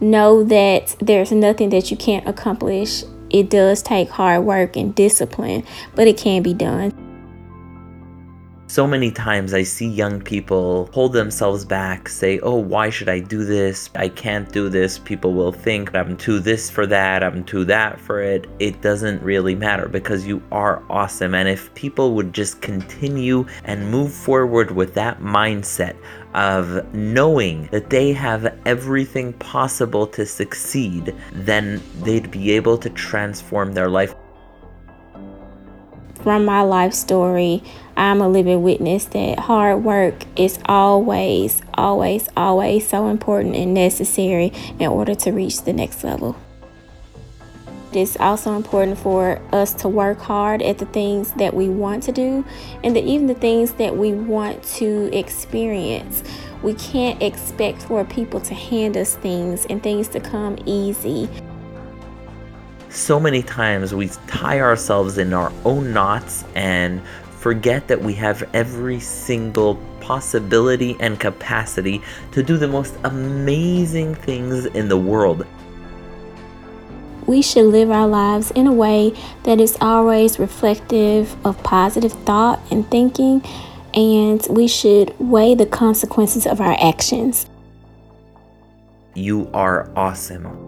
know that there's nothing that you can't accomplish. It does take hard work and discipline, but it can be done. So many times I see young people hold themselves back, say, oh, why should I do this? I can't do this. People will think I'm too this for that. I'm too that for it. It doesn't really matter because you are awesome. And if people would just continue and move forward with that mindset of knowing that they have everything possible to succeed, then they'd be able to transform their life. From my life story, I'm a living witness that hard work is always, always, always so important and necessary in order to reach the next level. It's also important for us to work hard at the things that we want to do and even the things that we want to experience. We can't expect for people to hand us things and things to come easy. So many times we tie ourselves in our own knots and forget that we have every single possibility and capacity to do the most amazing things in the world. We should live our lives in a way that is always reflective of positive thought and thinking, and we should weigh the consequences of our actions. You are awesome.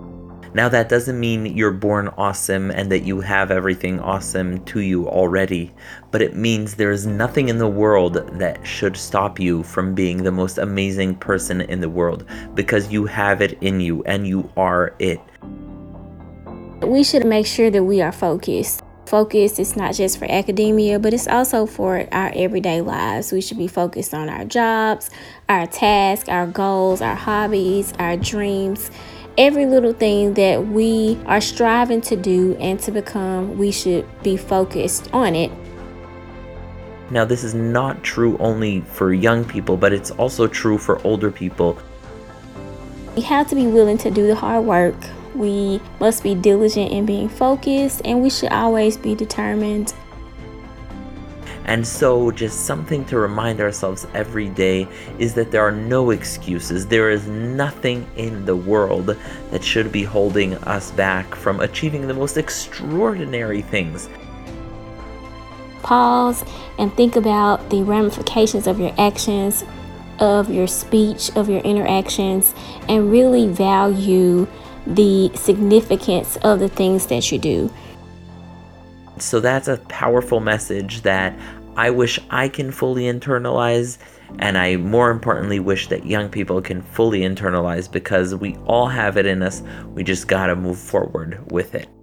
Now, that doesn't mean you're born awesome and that you have everything awesome to you already, but it means there is nothing in the world that should stop you from being the most amazing person in the world, because you have it in you and you are it. We should make sure that we are focused. Focus is not just for academia, but it's also for our everyday lives. We should be focused on our jobs, our tasks, our goals, our hobbies, our dreams. Every little thing that we are striving to do and to become, we should be focused on it. Now, this is not true only for young people, but it's also true for older people. We have to be willing to do the hard work. We must be diligent in being focused, and we should always be determined. And so just something to remind ourselves every day is that there are no excuses. There is nothing in the world that should be holding us back from achieving the most extraordinary things. Pause and think about the ramifications of your actions, of your speech, of your interactions, and really value the significance of the things that you do. So that's a powerful message that I wish I can fully internalize, and I more importantly wish that young people can fully internalize, because we all have it in us. We just gotta move forward with it.